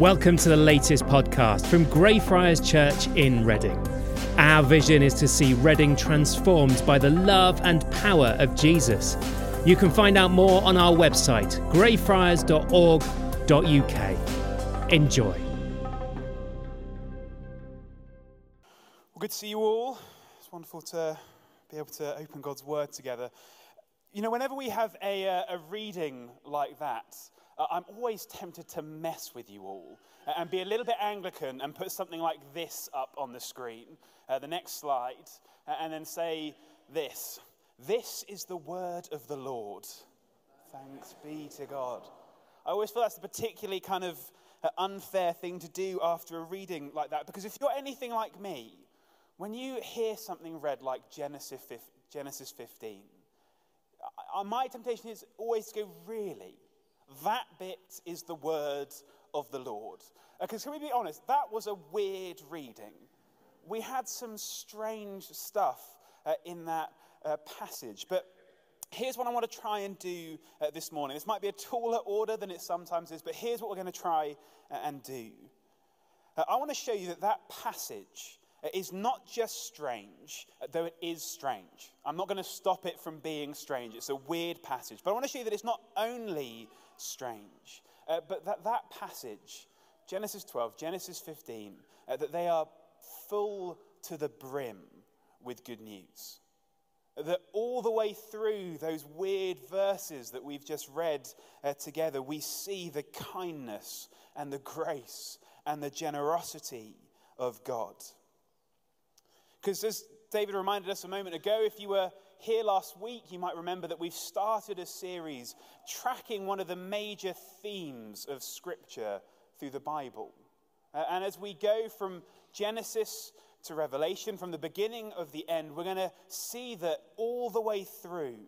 Welcome to the latest podcast from Greyfriars Church in Reading. Our vision is to see Reading transformed by the love and power of Jesus. You can find out more on our website, greyfriars.org.uk. Enjoy. Well, good to see you all. It's wonderful to be able to open God's Word together. You know, whenever we have a reading like that, I'm always tempted to mess with you all and be a little bit Anglican and put something like this up on the screen, the next slide, and then say this. This is the word of the Lord. Thanks be to God. I always feel that's a particularly kind of unfair thing to do after a reading like that, because if you're anything like me, when you hear something read like Genesis 15, my temptation is always to go, really? That bit is the word of the Lord. Because can we be honest, that was a weird reading. We had some strange stuff in that passage. But here's what I want to try and do this morning. This might be a taller order than it sometimes is, but here's what we're going to try and do. I want to show you that passage is not just strange, though it is strange. I'm not going to stop it from being strange. It's a weird passage. But I want to show you that it's not only strange, but that passage, Genesis 12, Genesis 15, that they are full to the brim with good news. That all the way through those weird verses that we've just read together, we see the kindness and the grace and the generosity of God. Because as David reminded us a moment ago, if you were here last week, you might remember that we've started a series tracking one of the major themes of Scripture through the Bible. And as we go from Genesis to Revelation, from the beginning of the end, we're going to see that all the way through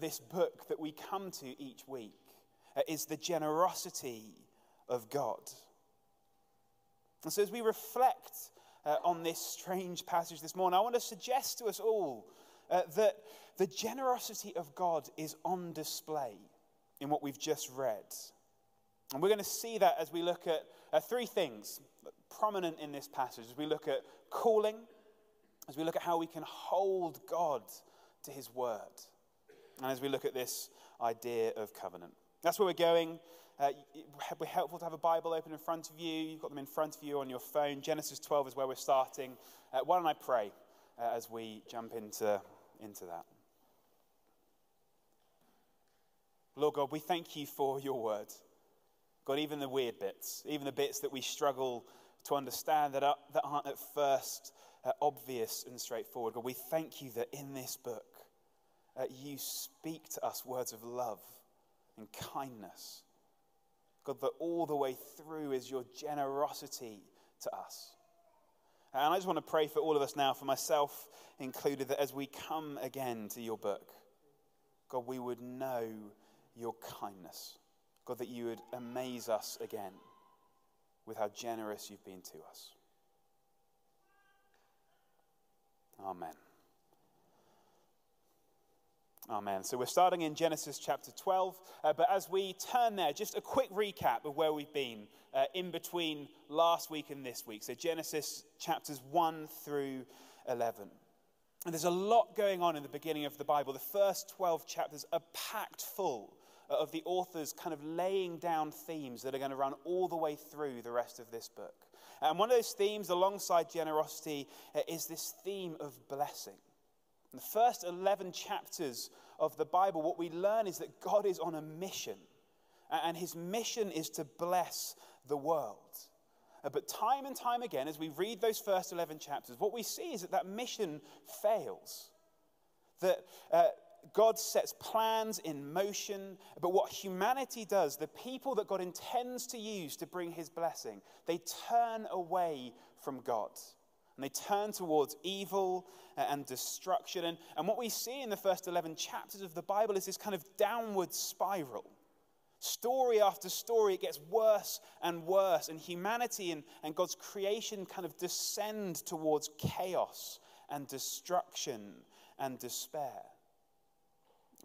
this book that we come to each week is the generosity of God. And so as we reflect on this strange passage this morning, I want to suggest to us all that the generosity of God is on display in what we've just read. And we're going to see that as we look at three things prominent in this passage. As we look at calling, as we look at how we can hold God to his word, and as we look at this idea of covenant. That's where we're going. It would be helpful to have a Bible open in front of you. You've got them in front of you on your phone. Genesis 12 is where we're starting. Why don't I pray as we jump into that. Lord God, we thank you for your word. God, even the weird bits, even the bits that we struggle to understand that aren't at first obvious and straightforward. God, we thank you that in this book you speak to us words of love and kindness. God, that all the way through is your generosity to us. And I just want to pray for all of us now, for myself included, that as we come again to your book, God, we would know your kindness. God, that you would amaze us again with how generous you've been to us. Amen. Amen. So we're starting in Genesis chapter 12, but as we turn there, just a quick recap of where we've been in between last week and this week. So Genesis chapters 1 through 11. And there's a lot going on in the beginning of the Bible. The first 12 chapters are packed full of the authors kind of laying down themes that are going to run all the way through the rest of this book. And one of those themes alongside generosity is this theme of blessing. In the first 11 chapters of the Bible, what we learn is that God is on a mission, and his mission is to bless the world. But time and time again, as we read those first 11 chapters, what we see is that mission fails. That God sets plans in motion, but what humanity does, the people that God intends to use to bring his blessing, they turn away from God. And they turn towards evil and destruction. And what we see in the first 11 chapters of the Bible is this kind of downward spiral. Story after story, it gets worse and worse. And humanity and God's creation kind of descend towards chaos and destruction and despair.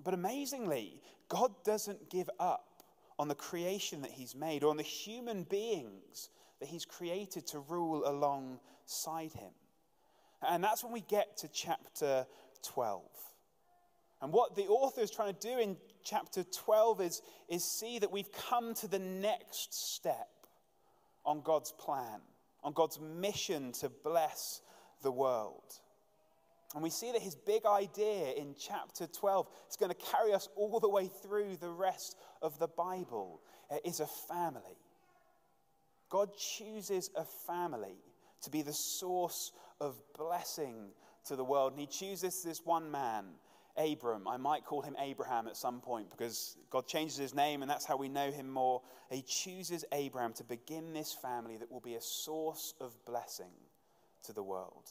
But amazingly, God doesn't give up on the creation that he's made, or on the human beings that he's created to rule alongside him. And that's when we get to chapter 12. And what the author is trying to do in chapter 12 is see that we've come to the next step on God's plan, on God's mission to bless the world. And we see that his big idea in chapter 12 is going to carry us all the way through the rest of the Bible. It is a family. God chooses a family to be the source of blessing to the world. And he chooses this one man, Abram. I might call him Abraham at some point because God changes his name and that's how we know him more. He chooses Abraham to begin this family that will be a source of blessing to the world.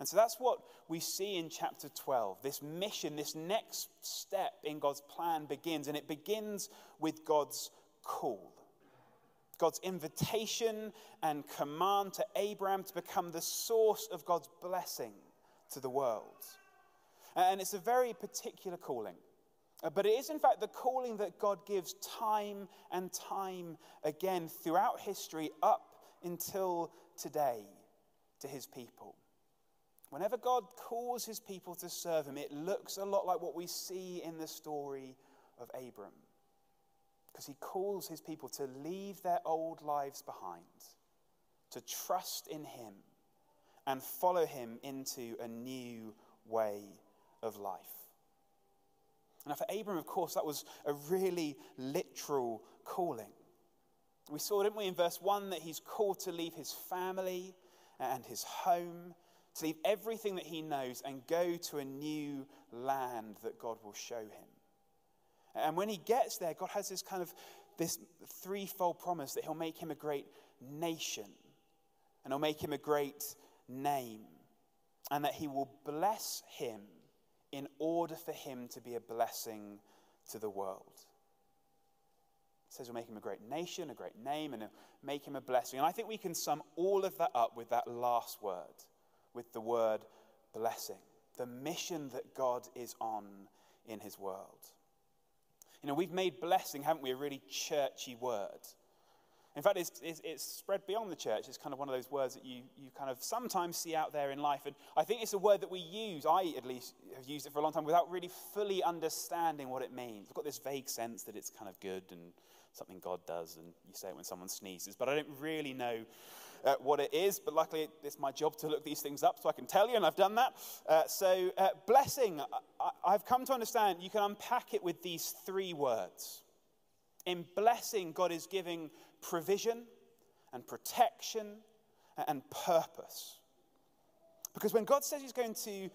And so that's what we see in chapter 12. This mission, this next step in God's plan begins, and it begins with God's call. God's invitation and command to Abraham to become the source of God's blessing to the world. And it's a very particular calling. But it is, in fact, the calling that God gives time and time again throughout history up until today to his people. Whenever God calls his people to serve him, it looks a lot like what we see in the story of Abram. Because he calls his people to leave their old lives behind, to trust in him and follow him into a new way of life. Now for Abram, of course, that was a really literal calling. We saw, didn't we, in verse 1 that he's called to leave his family and his home, to leave everything that he knows and go to a new land that God will show him. And when he gets there, God has this kind of this threefold promise that he'll make him a great nation and he'll make him a great name and that he will bless him in order for him to be a blessing to the world. It says we'll make him a great nation, a great name, and make him a blessing. And I think we can sum all of that up with that last word, with the word blessing, the mission that God is on in his world. You know, we've made blessing, haven't we, a really churchy word. In fact, it's spread beyond the church. It's kind of one of those words that you kind of sometimes see out there in life. And I think it's a word that we use, I at least have used it for a long time, without really fully understanding what it means. We've got this vague sense that it's kind of good and something God does, and you say it when someone sneezes. But I don't really know what it is. But luckily, it's my job to look these things up so I can tell you, and I've done that. So blessing, I've come to understand you can unpack it with these three words. In blessing, God is giving provision and protection and purpose. Because when God says he's going to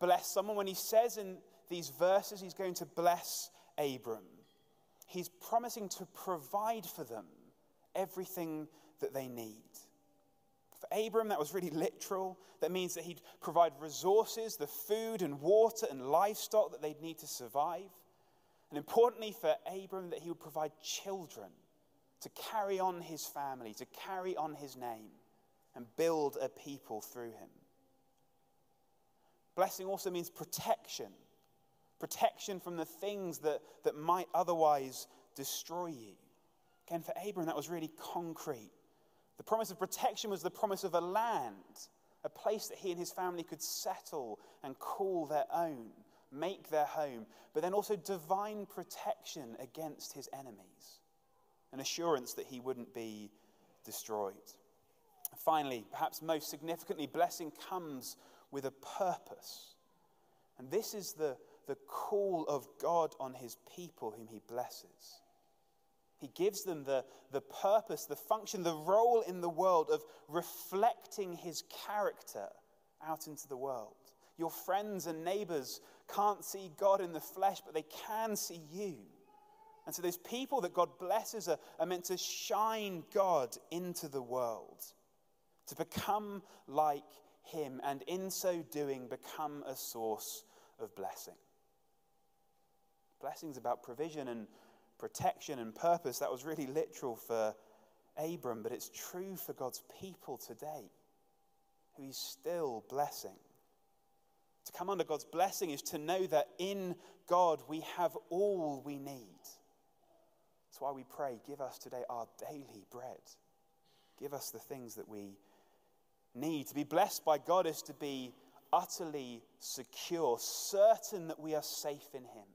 bless someone, when he says in these verses he's going to bless Abram, he's promising to provide for them everything that they need. For Abram, that was really literal. That means that he'd provide resources, the food and water and livestock that they'd need to survive. And importantly for Abram, that he would provide children to carry on his family, to carry on his name, and build a people through him. Blessing also means protection. Protection from the things that might otherwise destroy you. Again, for Abram, that was really concrete. The promise of protection was the promise of a land, a place that he and his family could settle and call their own, make their home, but then also divine protection against his enemies, an assurance that he wouldn't be destroyed. Finally, perhaps most significantly, blessing comes with a purpose. And this is the call of God on his people whom he blesses. He gives them the purpose, the function, the role in the world of reflecting his character out into the world. Your friends and neighbors can't see God in the flesh, but they can see you. And so those people that God blesses are meant to shine God into the world, to become like him, and in so doing become a source of blessing. Blessings about provision and protection and purpose, that was really literal for Abram, but it's true for God's people today, who he's still blessing. To come under God's blessing is to know that in God we have all we need. That's why we pray, give us today our daily bread. Give us the things that we need. To be blessed by God is to be utterly secure, certain that we are safe in him.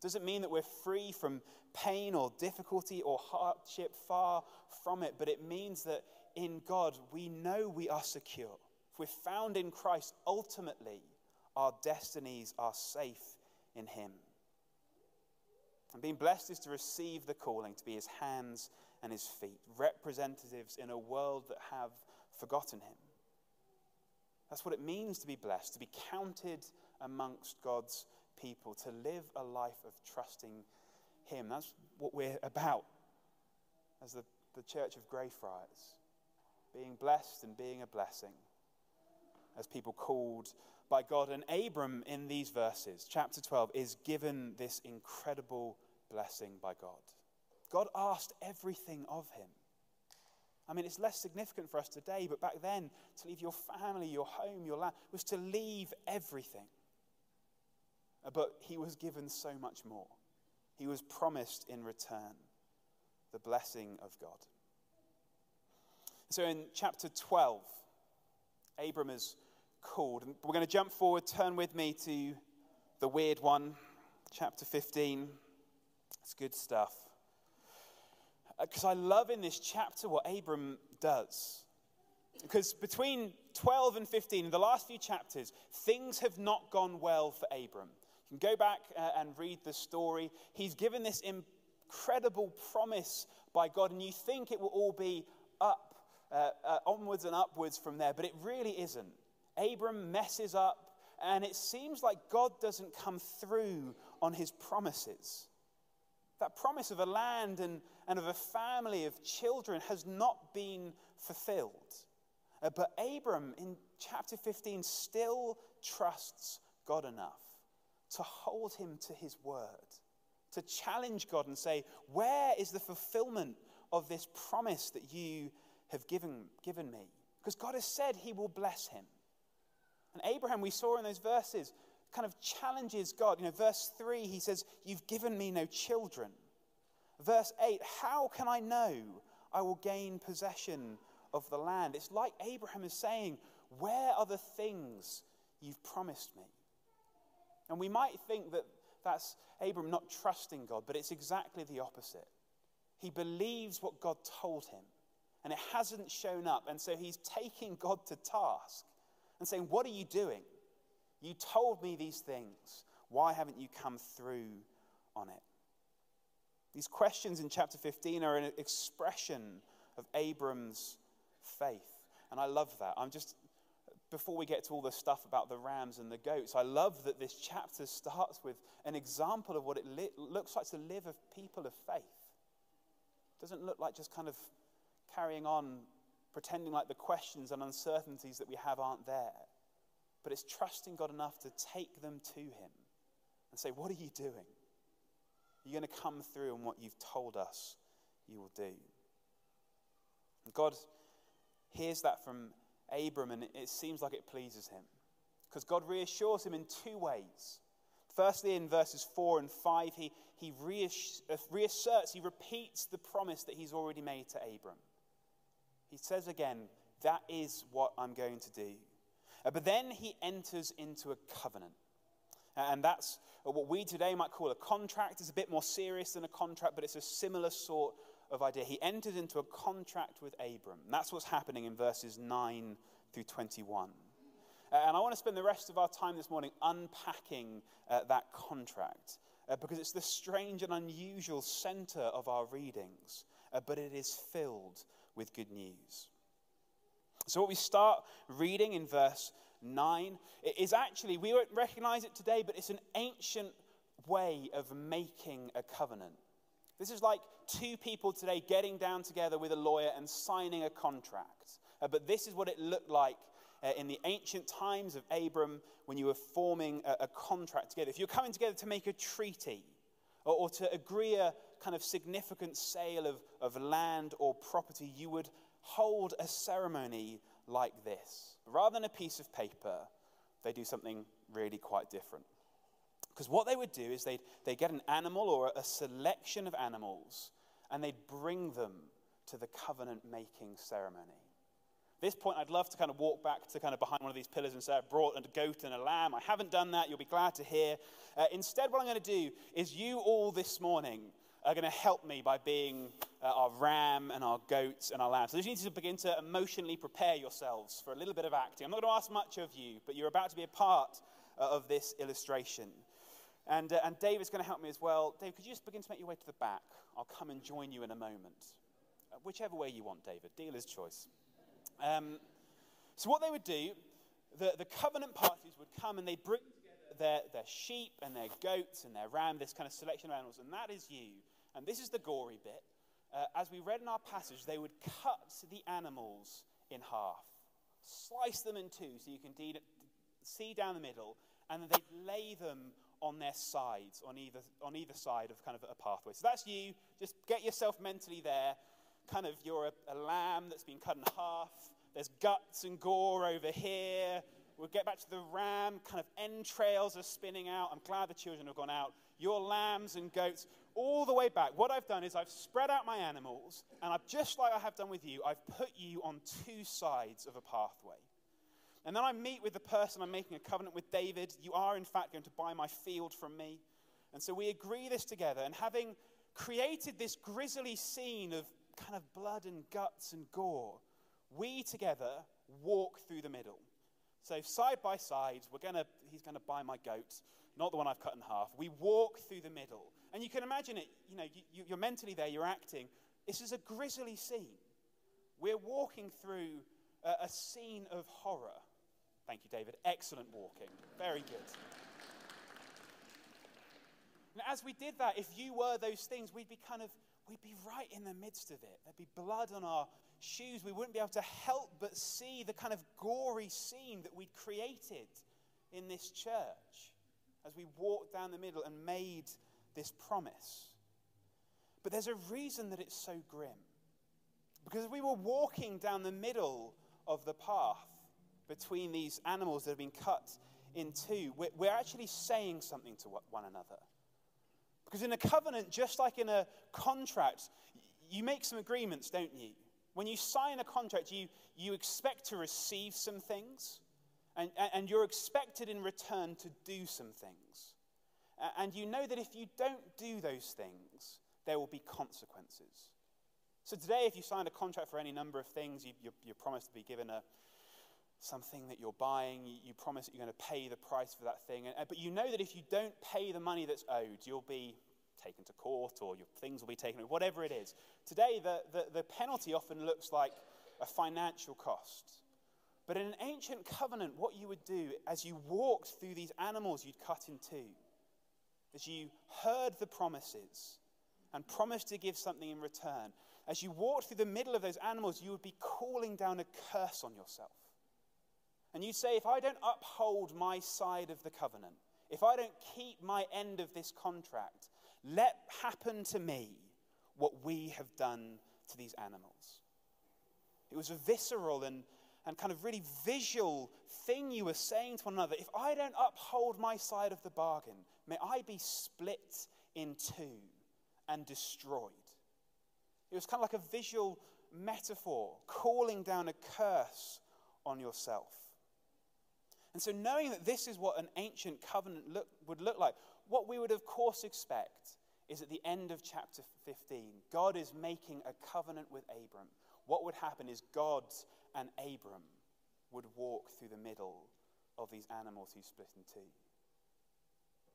Doesn't mean that we're free from pain or difficulty or hardship, far from it, but it means that in God we know we are secure. If we're found in Christ, ultimately our destinies are safe in him. And being blessed is to receive the calling to be his hands and his feet, representatives in a world that have forgotten him. That's what it means to be blessed, to be counted amongst God's people, to live a life of trusting him. That's what we're about as the Church of Greyfriars, being blessed and being a blessing as people called by God. And Abram, in these verses, chapter 12, is given this incredible blessing by God. God asked everything of him. I mean, it's less significant for us today, but back then, to leave your family, your home, your land, was to leave everything. But he was given so much more. He was promised in return the blessing of God. So in chapter 12, Abram is called. And we're going to jump forward, turn with me to the weird one, chapter 15. It's good stuff. Because I love in this chapter what Abram does. Because between 12 and 15, in the last few chapters, things have not gone well for Abram. You can go back and read the story. He's given this incredible promise by God, and you think it will all be up, onwards and upwards from there, but it really isn't. Abram messes up, and it seems like God doesn't come through on his promises. That promise of a land and of a family of children has not been fulfilled. But Abram, in chapter 15, still trusts God enough to hold him to his word, to challenge God and say, where is the fulfillment of this promise that you have given me? Because God has said he will bless him. And Abraham, we saw in those verses, kind of challenges God. You know, verse 3, he says, you've given me no children. Verse 8, how can I know I will gain possession of the land? It's like Abraham is saying, where are the things you've promised me? And we might think that that's Abram not trusting God, but it's exactly the opposite. He believes what God told him, and it hasn't shown up. And so he's taking God to task and saying, what are you doing? You told me these things. Why haven't you come through on it? These questions in chapter 15 are an expression of Abram's faith. And I love that. Before we get to all the stuff about the rams and the goats, I love that this chapter starts with an example of what it looks like to live as people of faith. It doesn't look like just kind of carrying on, pretending like the questions and uncertainties that we have aren't there. But it's trusting God enough to take them to him and say, what are you doing? You're going to come through on what you've told us you will do. And God hears that from Abram, and it seems like it pleases him, because God reassures him in two ways. Firstly, in verses 4 and 5, he reasserts, he repeats the promise that he's already made to Abram. He says again, that is what I'm going to do. But then he enters into a covenant. And that's what we today might call a contract. It's a bit more serious than a contract, but it's a similar sort of idea. He entered into a contract with Abram. And that's what's happening in verses 9 through 21. And I want to spend the rest of our time this morning unpacking that contract, because it's the strange and unusual center of our readings, but it is filled with good news. So what we start reading in verse 9 is actually, we won't recognize it today, but it's an ancient way of making a covenant. This is like two people today getting down together with a lawyer and signing a contract. But this is what it looked like in the ancient times of Abram when you were forming a contract together. If you're coming together to make a treaty or to agree a kind of significant sale of land or property, you would hold a ceremony like this. Rather than a piece of paper, they do something really quite different. Because what they would do is they'd get an animal or a selection of animals, and they'd bring them to the covenant-making ceremony. At this point, I'd love to kind of walk back to kind of behind one of these pillars and say, I brought a goat and a lamb. I haven't done that. You'll be glad to hear. Instead, what I'm going to do is you all this morning are going to help me by being our ram and our goats and our lambs. So you need to begin to emotionally prepare yourselves for a little bit of acting. I'm not going to ask much of you, but you're about to be a part of this illustration. And Dave is going to help me as well. Dave, could you just begin to make your way to the back? I'll come and join you in a moment. Whichever way you want, David. Dealer's choice. So what they would do, the covenant parties would come and they'd bring together their sheep and their goats and their ram, this kind of selection of animals. And that is you. And this is the gory bit. As we read in our passage, they would cut the animals in half, slice them in two so you can see down the middle, and then they'd lay them on their sides, on either side of kind of a pathway. So that's you. Just get yourself mentally there. Kind of you're a lamb that's been cut in half. There's guts and gore over here. We'll get back to the ram. Kind of entrails are spinning out. I'm glad the children have gone out. Your lambs and goats all the way back. What I've done is I've spread out my animals, and I've, just like I have done with you, I've put you on two sides of a pathway. And then I meet with the person I'm making a covenant with, David. You are, in fact, going to buy my field from me. And so we agree this together. And having created this grisly scene of kind of blood and guts and gore, we together walk through the middle. So side by side, he's going to buy my goat, not the one I've cut in half. We walk through the middle. And you can imagine it, you know, you're mentally there, you're acting. This is a grisly scene. We're walking through a scene of horror. Thank you, David. Excellent walking. Very good. And as we did that, if you were those things, we'd be right in the midst of it. There'd be blood on our shoes. We wouldn't be able to help but see the kind of gory scene that we'd created in this church as we walked down the middle and made this promise. But there's a reason that it's so grim. Because we were walking down the middle of the path between these animals that have been cut in two, we're actually saying something to one another. Because in a covenant, just like in a contract, you make some agreements, don't you? When you sign a contract, you expect to receive some things, and you're expected in return to do some things. And you know that if you don't do those things, there will be consequences. So today, if you signed a contract for any number of things, you're promised to be given something that you're buying. You promise that you're going to pay the price for that thing. But you know that if you don't pay the money that's owed, you'll be taken to court or your things will be taken, whatever it is. Today, the penalty often looks like a financial cost. But in an ancient covenant, what you would do as you walked through these animals you'd cut in two, as you heard the promises and promised to give something in return, as you walked through the middle of those animals, you would be calling down a curse on yourself. And you'd say, if I don't uphold my side of the covenant, if I don't keep my end of this contract, let happen to me what we have done to these animals. It was a visceral and kind of really visual thing you were saying to one another. If I don't uphold my side of the bargain, may I be split in two and destroyed. It was kind of like a visual metaphor, calling down a curse on yourself. And so knowing that this is what an ancient covenant would look like, what we would of course expect is at the end of chapter 15, God is making a covenant with Abram. What would happen is God and Abram would walk through the middle of these animals who split in two.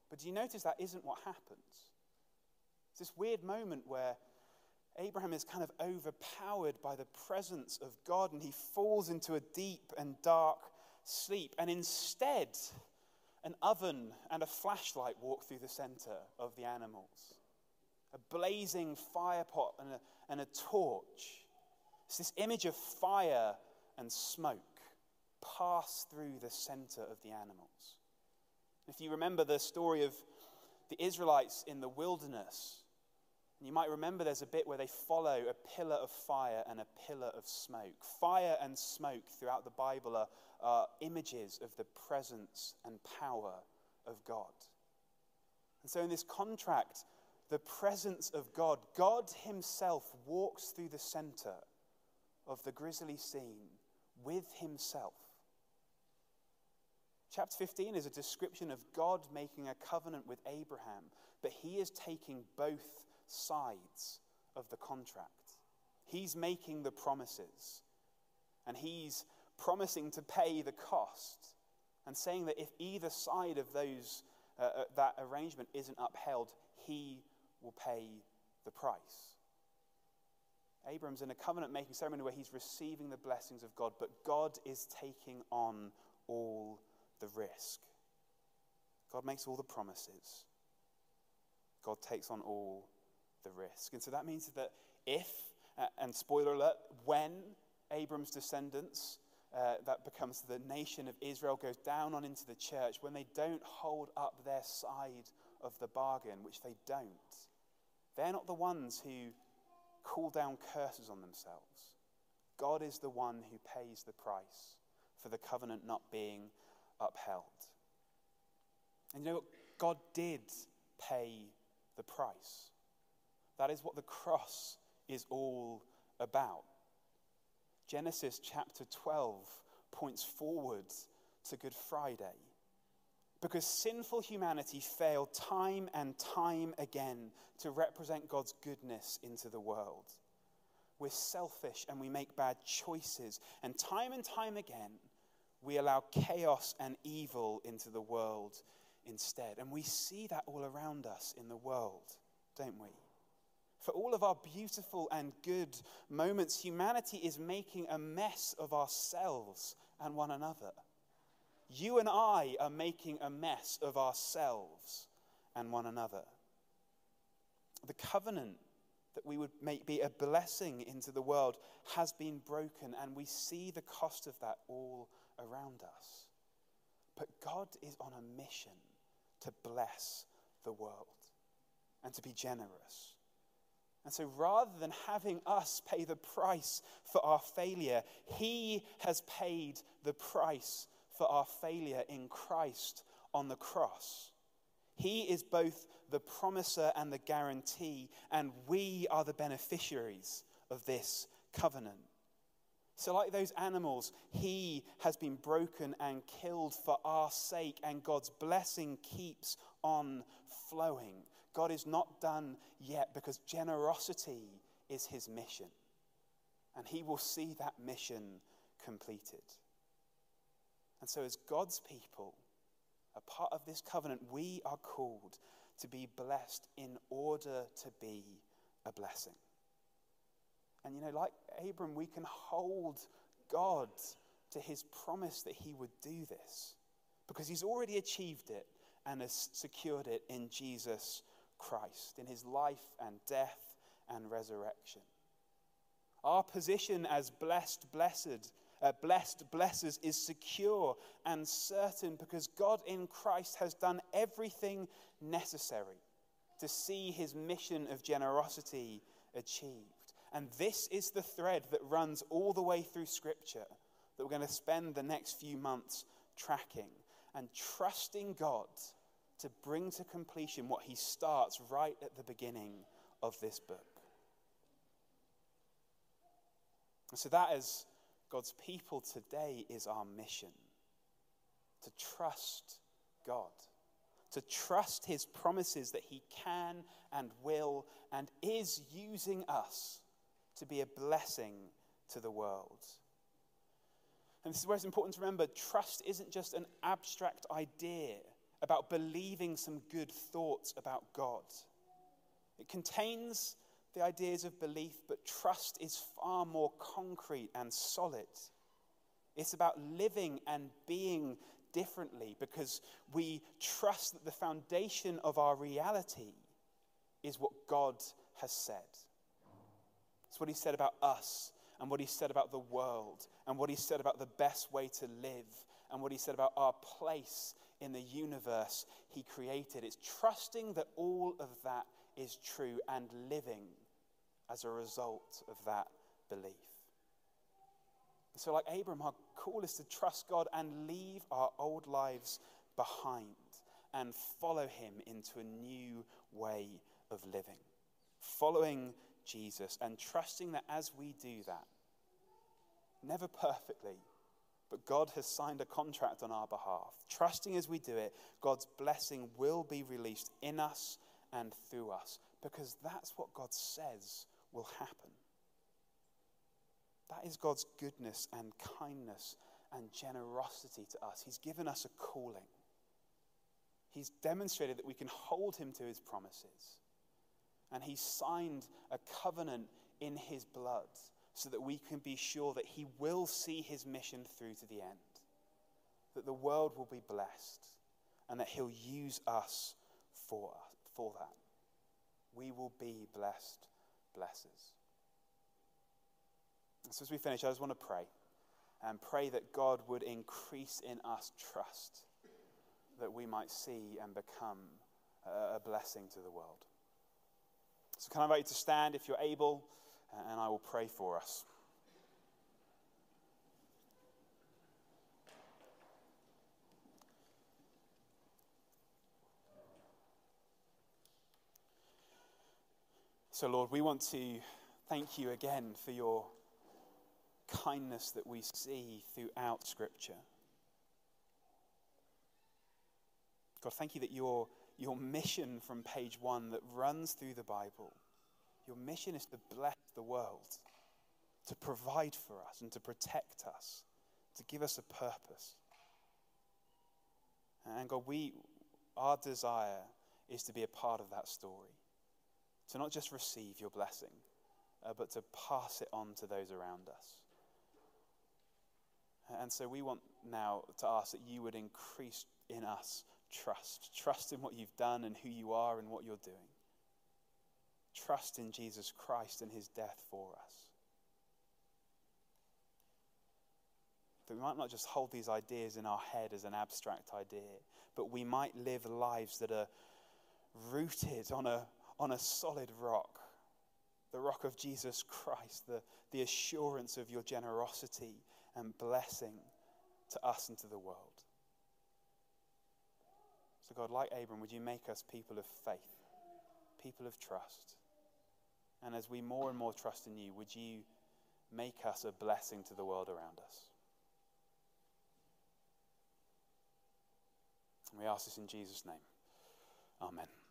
But do you notice that isn't what happens? It's this weird moment where Abraham is kind of overpowered by the presence of God, and he falls into a deep and dark sleep. And instead, an oven and a flashlight walk through the center of the animals. A blazing fire pot and a torch. It's this image of fire and smoke pass through the center of the animals. If you remember the story of the Israelites in the wilderness, and you might remember there's a bit where they follow a pillar of fire and a pillar of smoke. Fire and smoke throughout the Bible are images of the presence and power of God. And so in this contract, the presence of God, God himself walks through the center of the grisly scene with himself. Chapter 15 is a description of God making a covenant with Abraham, but he is taking both sides of the contract. He's making the promises, and he's promising to pay the cost, and saying that if either side of those that arrangement isn't upheld, he will pay the price. Abraham's in a covenant-making ceremony where he's receiving the blessings of God, but God is taking on all the risk. God makes all the promises. God takes on all the risk. And so that means that if, and spoiler alert, when Abraham's descendants, that becomes the nation of Israel, goes down on into the church, when they don't hold up their side of the bargain, which they don't, they're not the ones who call down curses on themselves. God is the one who pays the price for the covenant not being upheld. And you know what? God did pay the price. That is what the cross is all about. Genesis chapter 12 points forward to Good Friday, because sinful humanity failed time and time again to represent God's goodness into the world. We're selfish and we make bad choices, and time again we allow chaos and evil into the world instead. And we see that all around us in the world, don't we? For all of our beautiful and good moments, humanity is making a mess of ourselves and one another. You and I are making a mess of ourselves and one another. The covenant that we would make be a blessing into the world has been broken, and we see the cost of that all around us. But God is on a mission to bless the world and to be generous. And so rather than having us pay the price for our failure, he has paid the price for our failure in Christ on the cross. He is both the promiser and the guarantee, and we are the beneficiaries of this covenant. So like those animals, he has been broken and killed for our sake, and God's blessing keeps on flowing. God is not done yet, because generosity is his mission, and he will see that mission completed. And so as God's people, a part of this covenant, we are called to be blessed in order to be a blessing. And you know, like Abram, we can hold God to his promise that he would do this, because he's already achieved it and has secured it in Jesus Christ, in his life and death and resurrection. Our position as blessed blessers is secure and certain, because God in Christ has done everything necessary to see his mission of generosity achieved. And this is the thread that runs all the way through Scripture that we're going to spend the next few months tracking, and trusting God to bring to completion what he starts right at the beginning of this book. So that, as God's people today, is our mission. To trust God. To trust his promises that he can and will and is using us to be a blessing to the world. And this is where it's important to remember, trust isn't just an abstract idea about believing some good thoughts about God. It contains the ideas of belief, but trust is far more concrete and solid. It's about living and being differently, because we trust that the foundation of our reality is what God has said. It's what he said about us, and what he said about the world, and what he said about the best way to live, and what he said about our place in the universe he created. It's trusting that all of that is true and living as a result of that belief. And so like Abraham, our call is to trust God and leave our old lives behind and follow him into a new way of living. Following Jesus and trusting that as we do that, never perfectly, but God has signed a contract on our behalf. Trusting as we do it, God's blessing will be released in us and through us, because that's what God says will happen. That is God's goodness and kindness and generosity to us. He's given us a calling. He's demonstrated that we can hold him to his promises. And he signed a covenant in his blood so that we can be sure that he will see his mission through to the end, that the world will be blessed, and that he'll use us for that. We will be blessed blessers. So as we finish, I just want to pray, and pray that God would increase in us trust that we might see and become a blessing to the world. So can I invite you to stand if you're able, and I will pray for us. So Lord, we want to thank you again for your kindness that we see throughout Scripture. God, thank you that your mission from page one that runs through the Bible, your mission is to bless the world, to provide for us and to protect us, to give us a purpose. And God, our desire is to be a part of that story, to not just receive your blessing, but to pass it on to those around us. And so we want now to ask that you would increase in us trust in what you've done and who you are and what you're doing. Trust in Jesus Christ and his death for us, that we might not just hold these ideas in our head as an abstract idea, but we might live lives that are rooted on a solid rock, the rock of Jesus Christ, the assurance of your generosity and blessing to us and to the world. So God, like Abraham, would you make us people of faith, people of trust? And as we more and more trust in you, would you make us a blessing to the world around us? And we ask this in Jesus' name. Amen.